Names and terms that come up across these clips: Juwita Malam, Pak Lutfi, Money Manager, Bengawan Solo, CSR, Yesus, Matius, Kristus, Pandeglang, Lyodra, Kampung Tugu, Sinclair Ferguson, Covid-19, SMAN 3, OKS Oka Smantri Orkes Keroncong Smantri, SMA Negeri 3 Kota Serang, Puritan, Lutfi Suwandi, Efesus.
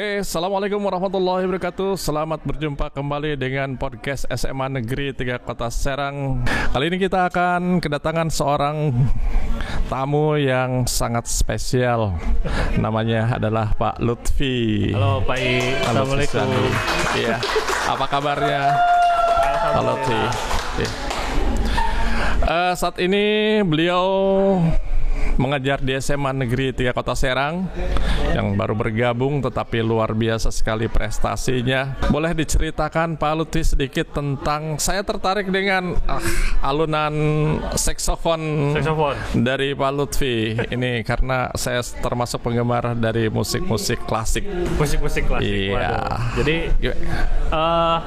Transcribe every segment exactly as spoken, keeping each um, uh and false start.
Oke, Assalamualaikum warahmatullahi wabarakatuh. Selamat berjumpa kembali dengan podcast S M A Negeri tiga Kota Serang. Kali ini kita akan kedatangan seorang tamu yang sangat spesial. Namanya adalah Pak Lutfi. Halo Pak I, Assalamualaikum. Iya, apa kabarnya Pak Lutfi? Uh, saat ini beliau mengajar di S M A Negeri tiga Kota Serang yang baru bergabung, tetapi luar biasa sekali prestasinya. Boleh diceritakan Pak Lutfi sedikit tentang, saya tertarik dengan ah, alunan saksofon dari Pak Lutfi ini karena saya termasuk penggemar dari musik-musik klasik. Musik-musik klasik. Iya. Jadi uh, uh,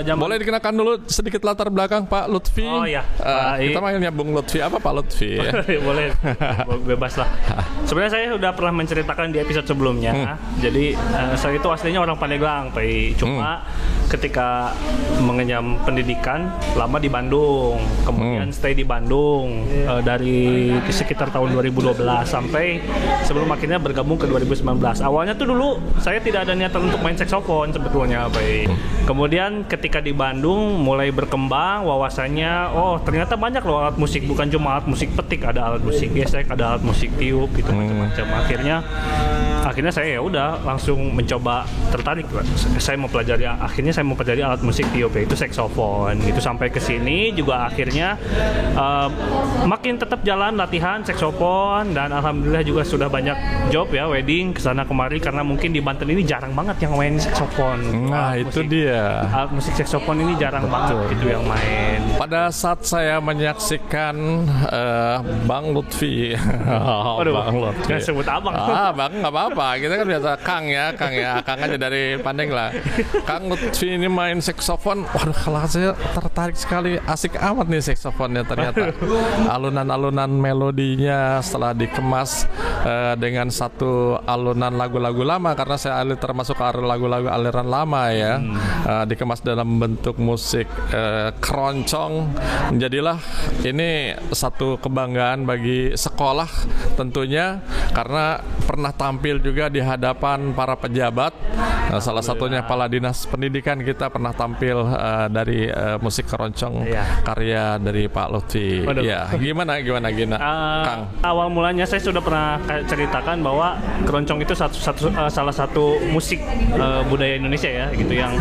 jaman... boleh dikenalkan dulu sedikit latar belakang Pak Lutfi. Oh iya. Uh, kita manggilnya Bung Lutfi apa Pak Lutfi? Ya? Boleh. Bebas lah. Sebenarnya saya sudah pernah menceritakan di episode sebelumnya. Hmm. Jadi uh, saya itu aslinya orang Pandeglang, Pak. Cuma hmm. ketika mengenyam pendidikan lama di Bandung, kemudian hmm. stay di Bandung yeah. uh, dari sekitar tahun dua ribu dua belas sampai sebelum akhirnya bergabung ke dua ribu sembilan belas. Awalnya tuh dulu saya tidak ada niatan untuk main saksofon sebetulnya, Pak. Hmm. Kemudian ketika di Bandung mulai berkembang wawasannya, oh ternyata banyak loh alat musik, bukan cuma alat musik petik, ada alat musik gesek, ada alat musik tiup gitu hmm. macam-macam. Akhirnya akhirnya saya ya udah langsung mencoba tertarik. Saya mempelajari akhirnya saya mempelajari alat musik tiup yaitu saksofon. Itu sampai ke sini juga akhirnya uh, makin tetap jalan latihan saksofon dan alhamdulillah juga sudah banyak job ya, wedding kesana kemari karena mungkin di Banten ini jarang banget yang main saksofon. Nah, alat itu musik, dia. Alat musik saksofon ini jarang Betul. banget gitu yang main. Pada saat saya menyaksikan uh, Bang Lut Lutfi, oh, Aduh, Bang Lutfi. Nggak sebut abang. Ah, Bang nggak apa-apa. Kita kan biasa Kang ya, Kang ya, Kang aja dari Pandeglang. Kang Lutfi ini main saksofon. Waduh, kalau saya tertarik sekali, asik amat nih saksofonnya ternyata. Alunan-alunan melodinya setelah dikemas uh, dengan satu alunan lagu-lagu lama karena saya alir termasuk lagu-lagu aliran lama ya, hmm. uh, dikemas dalam bentuk musik uh, keroncong. Jadilah ini satu kebanggaan bagi sekolah tentunya karena pernah tampil juga di hadapan para pejabat. Nah, salah satunya kepala dinas pendidikan kita pernah tampil uh, dari uh, musik keroncong iya. karya dari Pak Lutfi. Ya, gimana gimana gimana uh, Kang? Awal mulanya saya sudah pernah ceritakan bahwa keroncong itu satu, satu uh, salah satu musik uh, budaya Indonesia ya gitu yang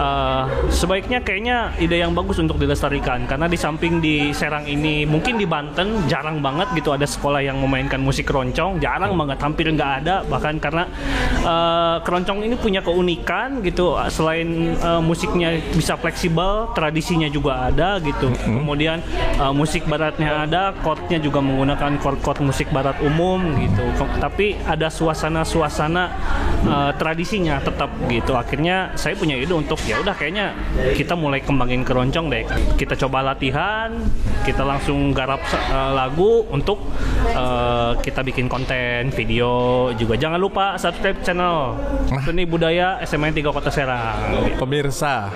uh, sebaiknya kayaknya ide yang bagus untuk dilestarikan karena di samping di Serang ini mungkin di Banten jarang banget gitu ada sekolah yang memainkan musik keroncong, jarang banget, hampir nggak ada bahkan karena uh, keroncong ini punya keunikan gitu, selain uh, musiknya bisa fleksibel, tradisinya juga ada gitu, kemudian uh, musik baratnya ada, chordnya juga menggunakan chord-chord musik barat umum gitu, tapi ada suasana-suasana uh, tradisinya tetap gitu. Akhirnya saya punya ide untuk ya udah kayaknya kita mulai kembangin keroncong deh, kita coba latihan, kita langsung garap uh, lagu untuk uh, kita bikin konten video juga. Jangan lupa subscribe channel Seni Budaya S M A tiga Kota Serang. Pemirsa,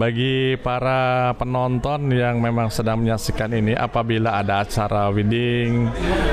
bagi para penonton yang memang sedang menyaksikan ini, apabila ada acara wedding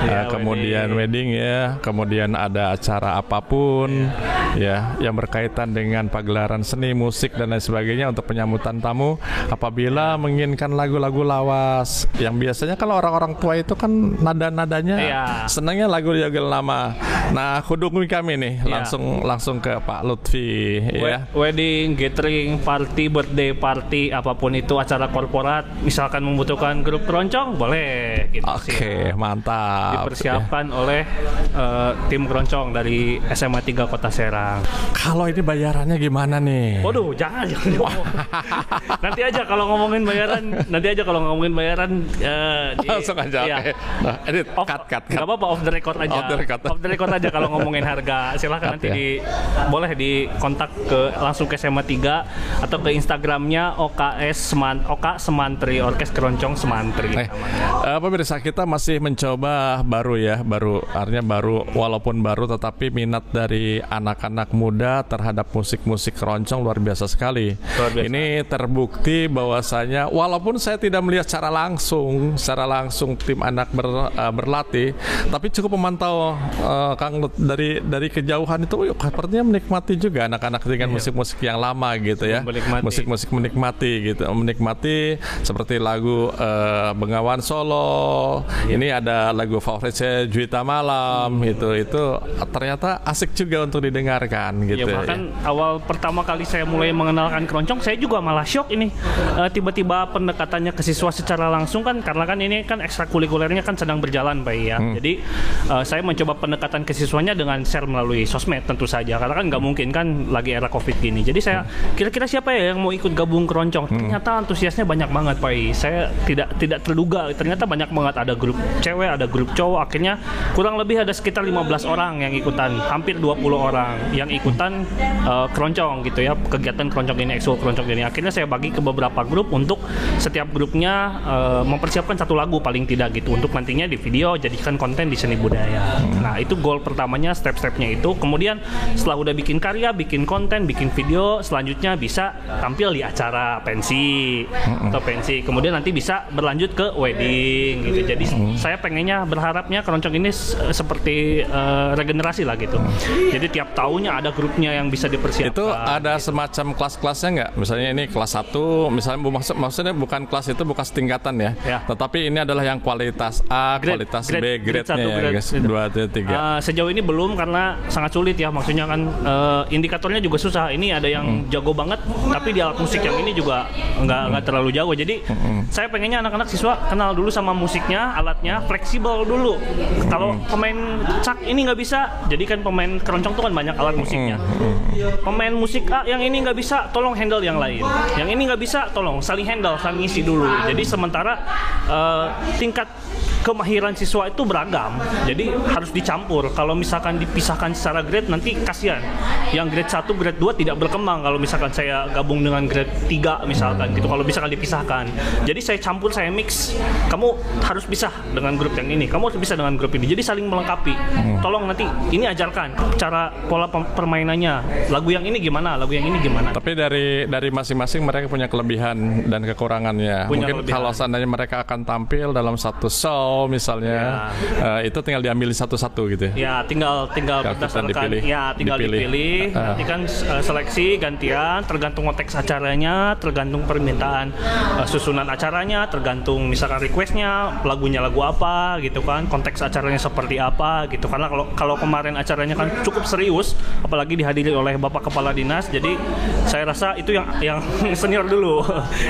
ya, uh, kemudian wedding. wedding ya, kemudian ada acara apapun ya, ya yang berkaitan dengan pagelaran seni, musik dan lain sebagainya untuk penyambutan tamu, apabila menginginkan lagu-lagu lawas yang biasanya kalau orang-orang tua itu kan nada-nadanya iya. senangnya lagu-lagu lama. Nah, hubungi kami nih iya. langsung langsung ke Pak Lutfi We- ya. Wedding, gathering, party, birthday party, apapun itu acara korporat, misalkan membutuhkan grup keroncong, boleh gitu. Oke, okay, mantap. Dipersiapkan ya. oleh uh, tim keroncong dari S M A tiga Kota Serang. Kalau ini bayarannya gimana nih? Waduh, jangan jangan. Nanti aja kalau ngomongin bayaran, nanti aja kalau ngomongin bayaran uh, di, langsung aja. Iya. Okay. Nah, edit, off, cut, cut, cut. Gak apa-apa, off the record aja. Off the record, off the record aja kalau ngomongin harga. Silahkan cut, nanti ya. di, boleh dikontak ke langsung ke S M A tiga atau ke Instagramnya O K S Oka Smantri Orkes Keroncong Smantri. Eh, uh, pemirsa, kita masih mencoba baru ya, baru artinya baru walaupun baru tetapi minat dari anak-anak anak muda terhadap musik-musik keroncong luar biasa sekali. Luar biasa. Ini terbukti bahwasanya walaupun saya tidak melihat secara langsung, secara langsung tim anak ber, uh, berlatih, tapi cukup memantau uh, Kang Lut dari dari kejauhan itu, sepertinya menikmati juga anak-anak dengan musik-musik yang lama gitu ya. Musik-musik menikmati gitu, menikmati seperti lagu uh, Bengawan Solo. Yeah. Ini ada lagu favorit saya Juwita Malam hmm. itu itu ternyata asik juga untuk didengarkan gitu. Ya, bahkan ya. Awal pertama kali saya mulai mengenalkan keroncong, saya juga malah shock ini uh, tiba-tiba pendekatannya ke siswa secara langsung kan, karena kan ini kan ekstrakurikulernya kan sedang berjalan Pak ya. Hmm. Jadi uh, saya mencoba pendekatan ke siswanya dengan share melalui sosmed tentu saja, karena kan nggak mungkin kan lagi era Covid gini. Jadi saya hmm. kira-kira siapa ya yang mau ikut gabung keroncong? Hmm. Ternyata antusiasnya banyak banget Pak. Saya tidak tidak terduga, ternyata banyak banget, ada grup cewek, ada grup cowok, akhirnya kurang lebih ada sekitar lima belas orang yang ikutan, hampir dua puluh orang yang ikutan uh, keroncong gitu ya, kegiatan keroncong ini, ekskul keroncong ini. Akhirnya saya bagi ke beberapa grup untuk setiap grupnya uh, mempersiapkan satu lagu paling tidak gitu untuk nantinya di video jadikan konten di seni budaya. Nah itu goal pertamanya, step-stepnya itu. Kemudian setelah udah bikin karya, bikin konten, bikin video, selanjutnya bisa tampil di acara pensi atau pensi, kemudian nanti bisa berlanjut ke wedding gitu. Jadi hmm. saya pengennya, berharapnya keroncong ini seperti uh, regenerasi lah gitu. Hmm. Jadi tiap tahunnya ada grupnya yang bisa dipersiapkan. Itu ada gitu. Semacam kelas-kelasnya nggak? Misalnya ini kelas satu, misalnya maksud, maksudnya bukan kelas itu bukan tingkatan ya, ya. Tetapi ini adalah yang kualitas A, grade, kualitas grade, B, grade-nya grade ya, grade dua, tiga. Uh, sejauh ini belum karena sangat sulit ya, maksudnya kan uh, indikatornya juga susah. Ini ada yang hmm. jago banget, tapi di alat musik yang ini juga nggak hmm. nggak terlalu jago. Jadi hmm. saya pengennya anak-anak siswa kenal dulu sama musiknya, alatnya, fleksibel dulu. Kalau pemain cak ini nggak bisa, jadi kan pemain keroncong tuh kan banyak alat musiknya. Pemain musik A yang ini nggak bisa, tolong handle yang lain. Yang ini nggak bisa, tolong saling handle, saling isi dulu. Jadi sementara uh, tingkat kemahiran siswa itu beragam, jadi harus dicampur. Kalau misalkan dipisahkan secara grade nanti kasihan, yang grade satu, grade dua tidak berkembang kalau misalkan saya gabung dengan grade tiga misalkan gitu, kalau misalkan dipisahkan. Jadi saya campur, saya mix, kamu harus bisa dengan grup yang ini, kamu harus bisa dengan grup ini, jadi saling melengkapi. Tolong nanti ini ajarkan cara pola permainannya, lagu yang ini gimana, lagu yang ini gimana. Tapi dari dari masing-masing mereka punya kelebihan dan kekurangannya. Punya mungkin kelebihan. Kalau seandainya mereka akan tampil dalam satu show misalnya ya. uh, itu tinggal diambil satu-satu gitu ya. Ya, tinggal tinggal berdasarkan dipilih. Ya, tinggal dipilih, dipilih. Uh. nanti kan uh, seleksi gantian, tergantung konteks acaranya, tergantung permintaan uh, susunan acaranya, tergantung misalkan requestnya, lagunya lagu apa gitu kan, konteks acaranya seperti apa gitu. Karena kalau kalau kemarin acaranya kan cukup serius, apalagi dihadiri oleh Bapak Kepala Dinas, jadi saya rasa itu yang yang senior dulu,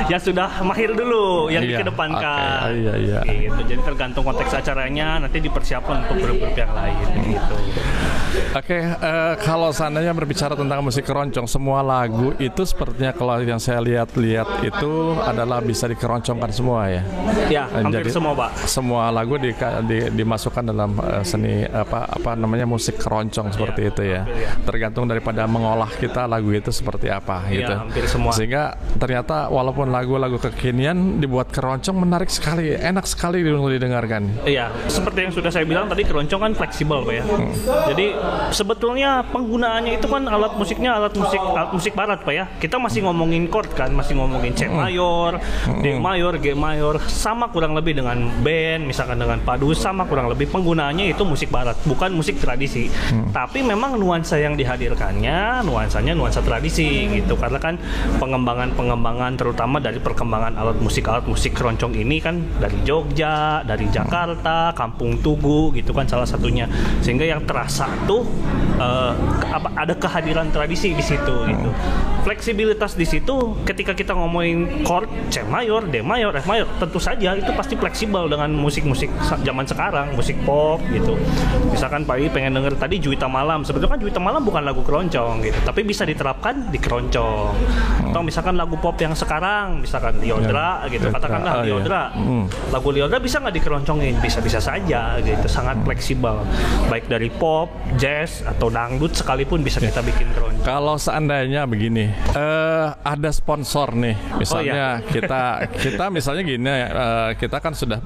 yang sudah mahir dulu, yang iya, dikedepankan. Okay, iya, iya. Gitu. Jadi tergantung konteks acaranya, nanti dipersiapkan untuk grup-grup yang lain gitu. Oke, okay, uh, kalau seandainya berbicara tentang musik keroncong, semua lagu itu sepertinya kalau yang saya lihat-lihat itu adalah bisa dikeroncongkan semua ya? Ya, hampir jadi, semua Pak. Semua lagu di, di, dimasukkan dalam uh, seni apa apa namanya musik keroncong seperti ya, itu ya. Hampir, ya. Tergantung daripada mengolah kita lagu itu seperti apa ya, gitu. Hampir semua. Sehingga ternyata walaupun lagu-lagu kekinian dibuat keroncong menarik sekali, enak sekali untuk didengar. Iya, seperti yang sudah saya bilang tadi, keroncong kan fleksibel Pak ya. Hmm. Jadi sebetulnya penggunaannya itu kan alat musiknya alat musik alat musik barat Pak ya. Kita masih ngomongin chord kan, masih ngomongin C mayor, D mayor, G mayor, sama kurang lebih dengan band, misalkan dengan padu, sama kurang lebih penggunaannya itu musik barat, bukan musik tradisi. Hmm. Tapi memang nuansa yang dihadirkannya, nuansanya nuansa tradisi gitu. Karena kan pengembangan-pengembangan terutama dari perkembangan alat musik alat musik keroncong ini kan dari Jogja, dari Jakarta, Kampung Tugu gitu kan salah satunya, sehingga yang terasa tuh uh, ada kehadiran tradisi di situ gitu. Fleksibilitas di situ ketika kita ngomongin chord C mayor, D mayor, F mayor, tentu saja itu pasti fleksibel dengan musik-musik zaman sekarang, musik pop gitu. Misalkan Pak I pengen denger tadi Juwita Malam, sebetulnya kan Juwita Malam bukan lagu keroncong gitu, tapi bisa diterapkan di keroncong. Atau misalkan lagu pop yang sekarang, misalkan Lyodra gitu, katakanlah Lyodra, lagu Lyodra bisa nggak dikeroncongin? Bisa-bisa saja gitu, sangat fleksibel, baik dari pop, jazz, atau atau dangdut sekalipun bisa kita bikin drone. Kalau seandainya begini, uh, ada sponsor nih, misalnya oh, iya. kita kita misalnya gini, uh, kita kan sudah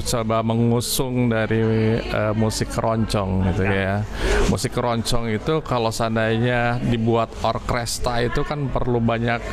coba mengusung dari uh, musik keroncong gitu ya. Musik keroncong itu kalau seandainya dibuat orkestra itu kan perlu banyak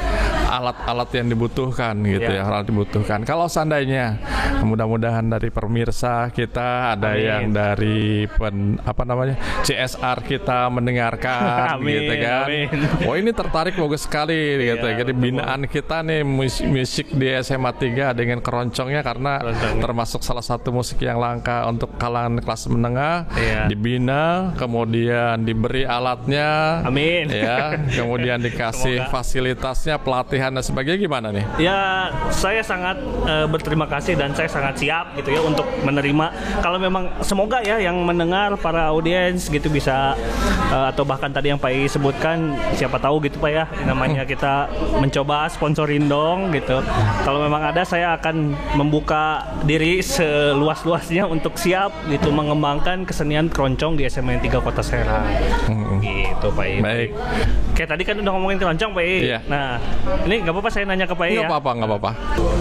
alat-alat yang dibutuhkan gitu yeah. ya, alat dibutuhkan. Kalau seandainya, mudah-mudahan dari pemirsa kita ada Amin. yang dari pen, apa namanya C S R kita mendengarkan Amin. gitu kan. Amin. Oh ini tertarik bagus sekali gitu. Yeah, jadi betul. Binaan kita nih musik di S M A tiga dengan keroncongnya karena keroncong. termasuk salah satu musik yang langka untuk kalangan kelas menengah. Yeah. Dibina, kemudian diberi alatnya. Amin. Ya, kemudian dikasih Semoga. fasilitasnya, pelatihan dan sebagainya, gimana nih? Ya, saya sangat uh, berterima kasih dan saya sangat siap gitu ya untuk menerima. Kalau memang semoga ya yang mendengar para audiens gitu bisa uh, atau bahkan tadi yang Pak I sebutkan, siapa tahu gitu Pak ya, namanya kita mencoba sponsorin dong gitu. Kalau memang ada, saya akan membuka diri seluas-luasnya untuk siap gitu mengembangkan kesenian keroncong di S M A tiga Kota Serang. Hmm. Gitu Pak I. Baik. Kayak tadi kan udah ngomongin keroncong Pak I. Iya. Nah, ini nggak apa-apa saya nanya ke Pak I ya. Nggak apa-apa, nggak apa-apa.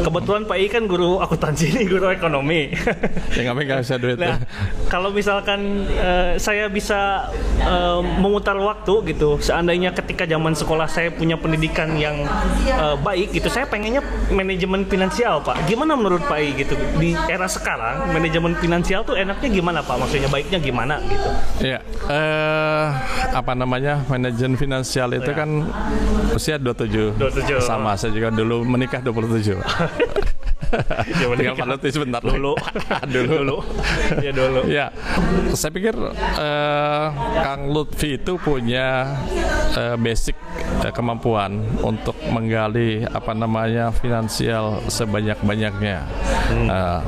Kebetulan Pak I kan guru akuntansi nih, guru ekonomi. Ya nggak nggak bisa duit. Nah, kalau misalkan uh, saya bisa uh, memutar waktu gitu, seandainya ketika zaman sekolah saya punya pendidikan yang uh, baik gitu, saya pengennya manajemen finansial Pak. Gimana menurut Pak I gitu di era sekarang manajemen finansial tuh enaknya gimana Pak? Maksudnya baiknya gimana gitu? Iya. Uh, apa namanya manajemen finansial itu ya. kan usia dua puluh tujuh sama saya juga dulu menikah dua puluh tujuh. Ya, tinggal Pak Lutfi sebentar dulu. dulu dulu ya dulu ya saya pikir uh, Kang Lutfi itu punya uh, basic uh, kemampuan untuk menggali apa namanya finansial sebanyak-banyaknya. hmm. Uh,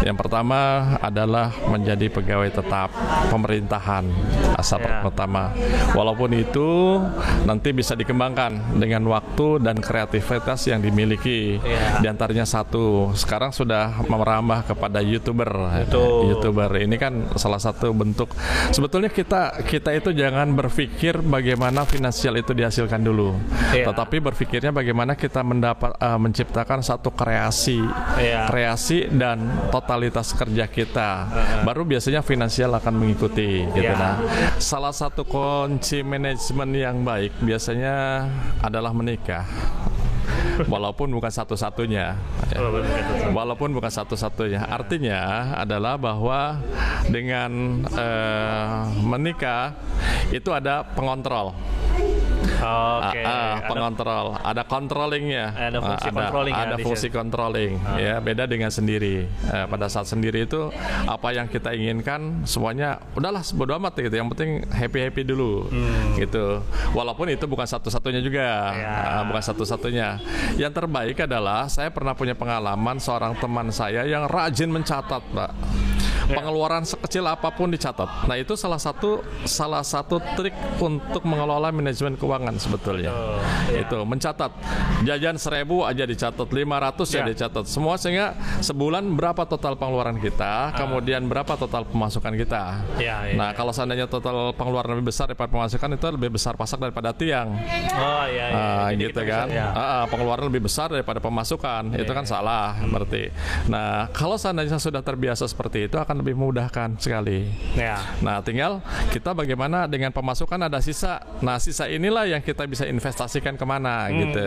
yang pertama adalah menjadi pegawai tetap pemerintahan asal ya. pertama, walaupun itu nanti bisa dikembangkan dengan waktu dan kreativitas yang dimiliki ya. diantaranya satu, sekarang sudah merambah kepada youtuber. Betul. Youtuber ini kan salah satu bentuk. Sebetulnya kita kita itu jangan berpikir bagaimana finansial itu dihasilkan dulu, yeah. tetapi berpikirnya bagaimana kita mendapat uh, menciptakan satu kreasi, yeah. kreasi dan totalitas kerja kita. Uh-huh. Baru biasanya finansial akan mengikuti. Gitu. Yeah. Nah, salah satu kunci manajemen yang baik biasanya adalah menikah. Walaupun bukan satu-satunya, walaupun bukan satu-satunya, artinya adalah bahwa dengan eh, menikah itu ada pengontrol. Oh, okay. ah, ah, pengontrol, ada, ada controllingnya, ada fungsi ada, controlling, ada ya, fungsi controlling ah. ya beda dengan sendiri. Eh, pada saat sendiri itu apa yang kita inginkan semuanya udahlah bodo amat gitu, yang penting happy happy dulu hmm. gitu. Walaupun itu bukan satu-satunya juga, ya. ah, bukan satu-satunya. Yang terbaik adalah saya pernah punya pengalaman seorang teman saya yang rajin mencatat, Pak. Pengeluaran sekecil apapun dicatat. Nah itu salah satu salah satu trik untuk mengelola manajemen keuangan sebetulnya. Oh, ya. Itu mencatat jajan seribu aja dicatat, lima ratus ya, ya dicatat semua, sehingga sebulan berapa total pengeluaran kita, ah. kemudian berapa total pemasukan kita. Ya, ya, nah ya. Kalau seandainya total pengeluaran lebih besar daripada pemasukan, itu lebih besar pasak daripada tiang. Oh ya, ya. Nah, gitu kan. Bisa, ya. Ah, pengeluaran lebih besar daripada pemasukan ya, itu kan ya. salah hmm. berarti. Nah kalau seandainya sudah terbiasa seperti itu akan lebih memudahkan sekali. Ya. Nah, tinggal kita bagaimana dengan pemasukan ada sisa. Nah, sisa inilah yang kita bisa investasikan kemana hmm. gitu,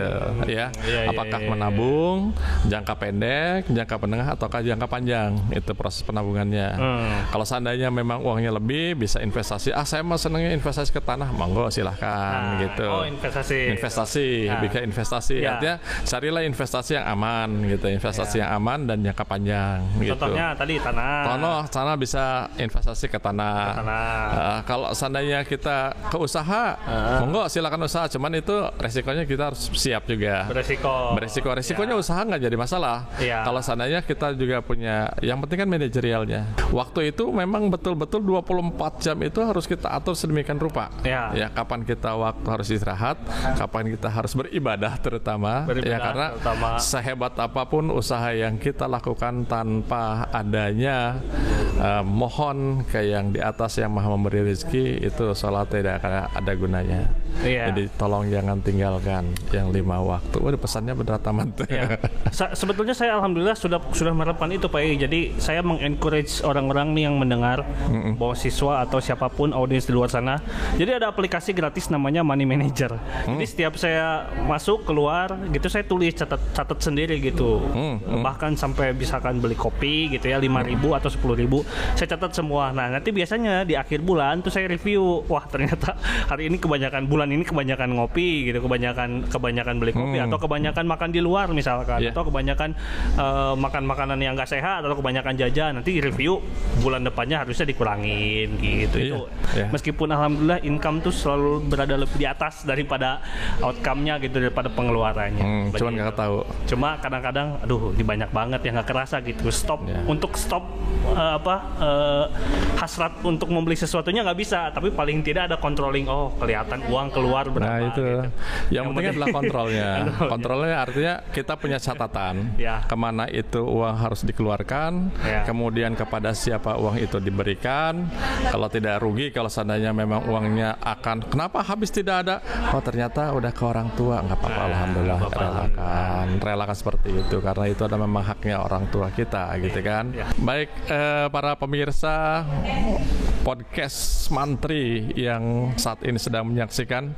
ya. Ya Apakah ya, ya, menabung, ya. jangka pendek, jangka menengah, ataukah jangka panjang? Itu proses penabungannya. Hmm. Kalau seandainya memang uangnya lebih, bisa investasi. Ah, saya mah senangnya investasi ke tanah, monggo silahkan nah, gitu. Oh, investasi. Investasi, nah. bikin investasi. Ya. Artinya carilah investasi yang aman, gitu. Investasi ya. yang aman dan jangka panjang. Contohnya gitu. tadi tanah. Tanah. Tanah bisa investasi ke tanah. Ke tanah. Uh, kalau seandainya kita ke usaha, uh. monggo silakan usaha. Cuman itu resikonya kita harus siap juga. Beresiko. Beresiko. Resikonya ya. usaha nggak jadi masalah. Ya. Kalau seandainya kita juga punya, yang penting kan manajerialnya. Waktu itu memang betul-betul dua puluh empat jam itu harus kita atur sedemikian rupa. Ya. Ya kapan kita waktu harus istirahat, kapan kita harus beribadah terutama. Beribadah, ya karena terutama. Sehebat apapun usaha yang kita lakukan tanpa adanya eh, mohon ke yang di atas yang maha memberi rezeki, itu sholat tidak akan ada gunanya. Yeah. Jadi tolong jangan tinggalkan yang lima waktu. Waduh, pesannya berat amat. Yeah. Sebetulnya saya alhamdulillah sudah sudah menerapkan itu, Pak. Jadi saya mengencourage orang-orang nih yang mendengar, mm-mm, bahwa siswa atau siapapun audiens di luar sana. Jadi ada aplikasi gratis namanya Money Manager. Mm. Jadi setiap saya masuk keluar gitu saya tulis catat catat sendiri gitu. Mm. Bahkan sampai bisa kan beli kopi gitu ya lima ribu mm. atau sepuluh ribu saya catat semua. Nah, nanti biasanya di akhir bulan tuh saya review. Wah, ternyata hari ini kebanyakan bulan ini kebanyakan ngopi gitu, kebanyakan kebanyakan beli kopi mm. atau kebanyakan makan di luar misalkan, yeah, atau kebanyakan uh, makan makanan yang enggak sehat atau kebanyakan jajan. Nanti review bulan depannya harusnya dikurangin gitu. Yeah. Itu yeah. Meskipun alhamdulillah income tuh selalu berada lebih di atas daripada outcome-nya gitu, daripada pengeluarannya. Hmm, cuman nggak tahu. Cuma kadang-kadang, aduh, ini banyak banget yang nggak kerasa gitu. Stop yeah. untuk stop uh, apa uh, hasrat untuk membeli sesuatunya nggak bisa. Tapi paling tidak ada controlling. Oh, kelihatan uang keluar berapa. Nah itu. Gitu. Yang, yang penting adalah kontrolnya. Kontrolnya artinya kita punya catatan. Yeah. Kemana itu uang harus dikeluarkan. Yeah. Kemudian kepada siapa uang itu diberikan. Kalau tidak rugi, kalau seandainya memang uangnya akan kenapa habis tidak ada. Oh, ternyata udah ke orang tua, nggak apa-apa, nah, alhamdulillah bapak relakan, nah. relakan seperti itu karena itu ada memang haknya orang tua kita, gitu kan. Ya. Baik, eh, para pemirsa podcast Smantri yang saat ini sedang menyaksikan,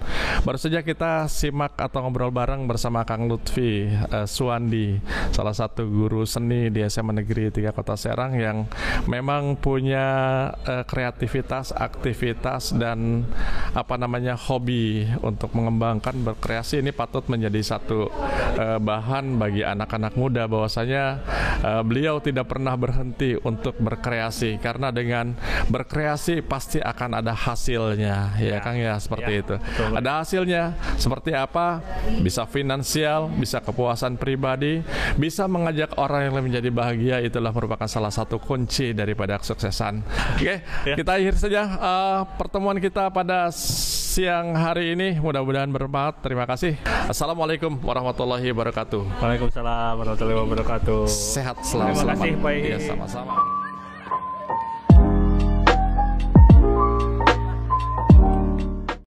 baru saja kita simak atau ngobrol bareng bersama Kang Lutfi eh, Suwandi, salah satu guru seni di S M A Negeri tiga Kota Serang yang memang punya eh, kreativitas, aktivitas dan apa namanya hobi untuk mengembangkan berkreasi. Ini patut menjadi satu eh, bahan bagi anak-anak muda bahwasanya eh, beliau tidak pernah berhenti untuk berkreasi karena dengan berkreasi pasti akan ada hasilnya, ya, ya Kang ya, seperti ya, itu. Betul. Ada hasilnya seperti apa? Bisa finansial, bisa kepuasan pribadi, bisa mengajak orang yang menjadi bahagia. Itulah merupakan salah satu kunci daripada kesuksesan. Oke, ya. Kita akhir saja uh, pertemuan kita pada siang hari ini. Mudah-mudahan bermanfaat. Terima kasih. Assalamualaikum warahmatullahi wabarakatuh. Waalaikumsalam warahmatullahi wabarakatuh. Sehat selalu. Terima kasih, Pak. Iya, sama-sama.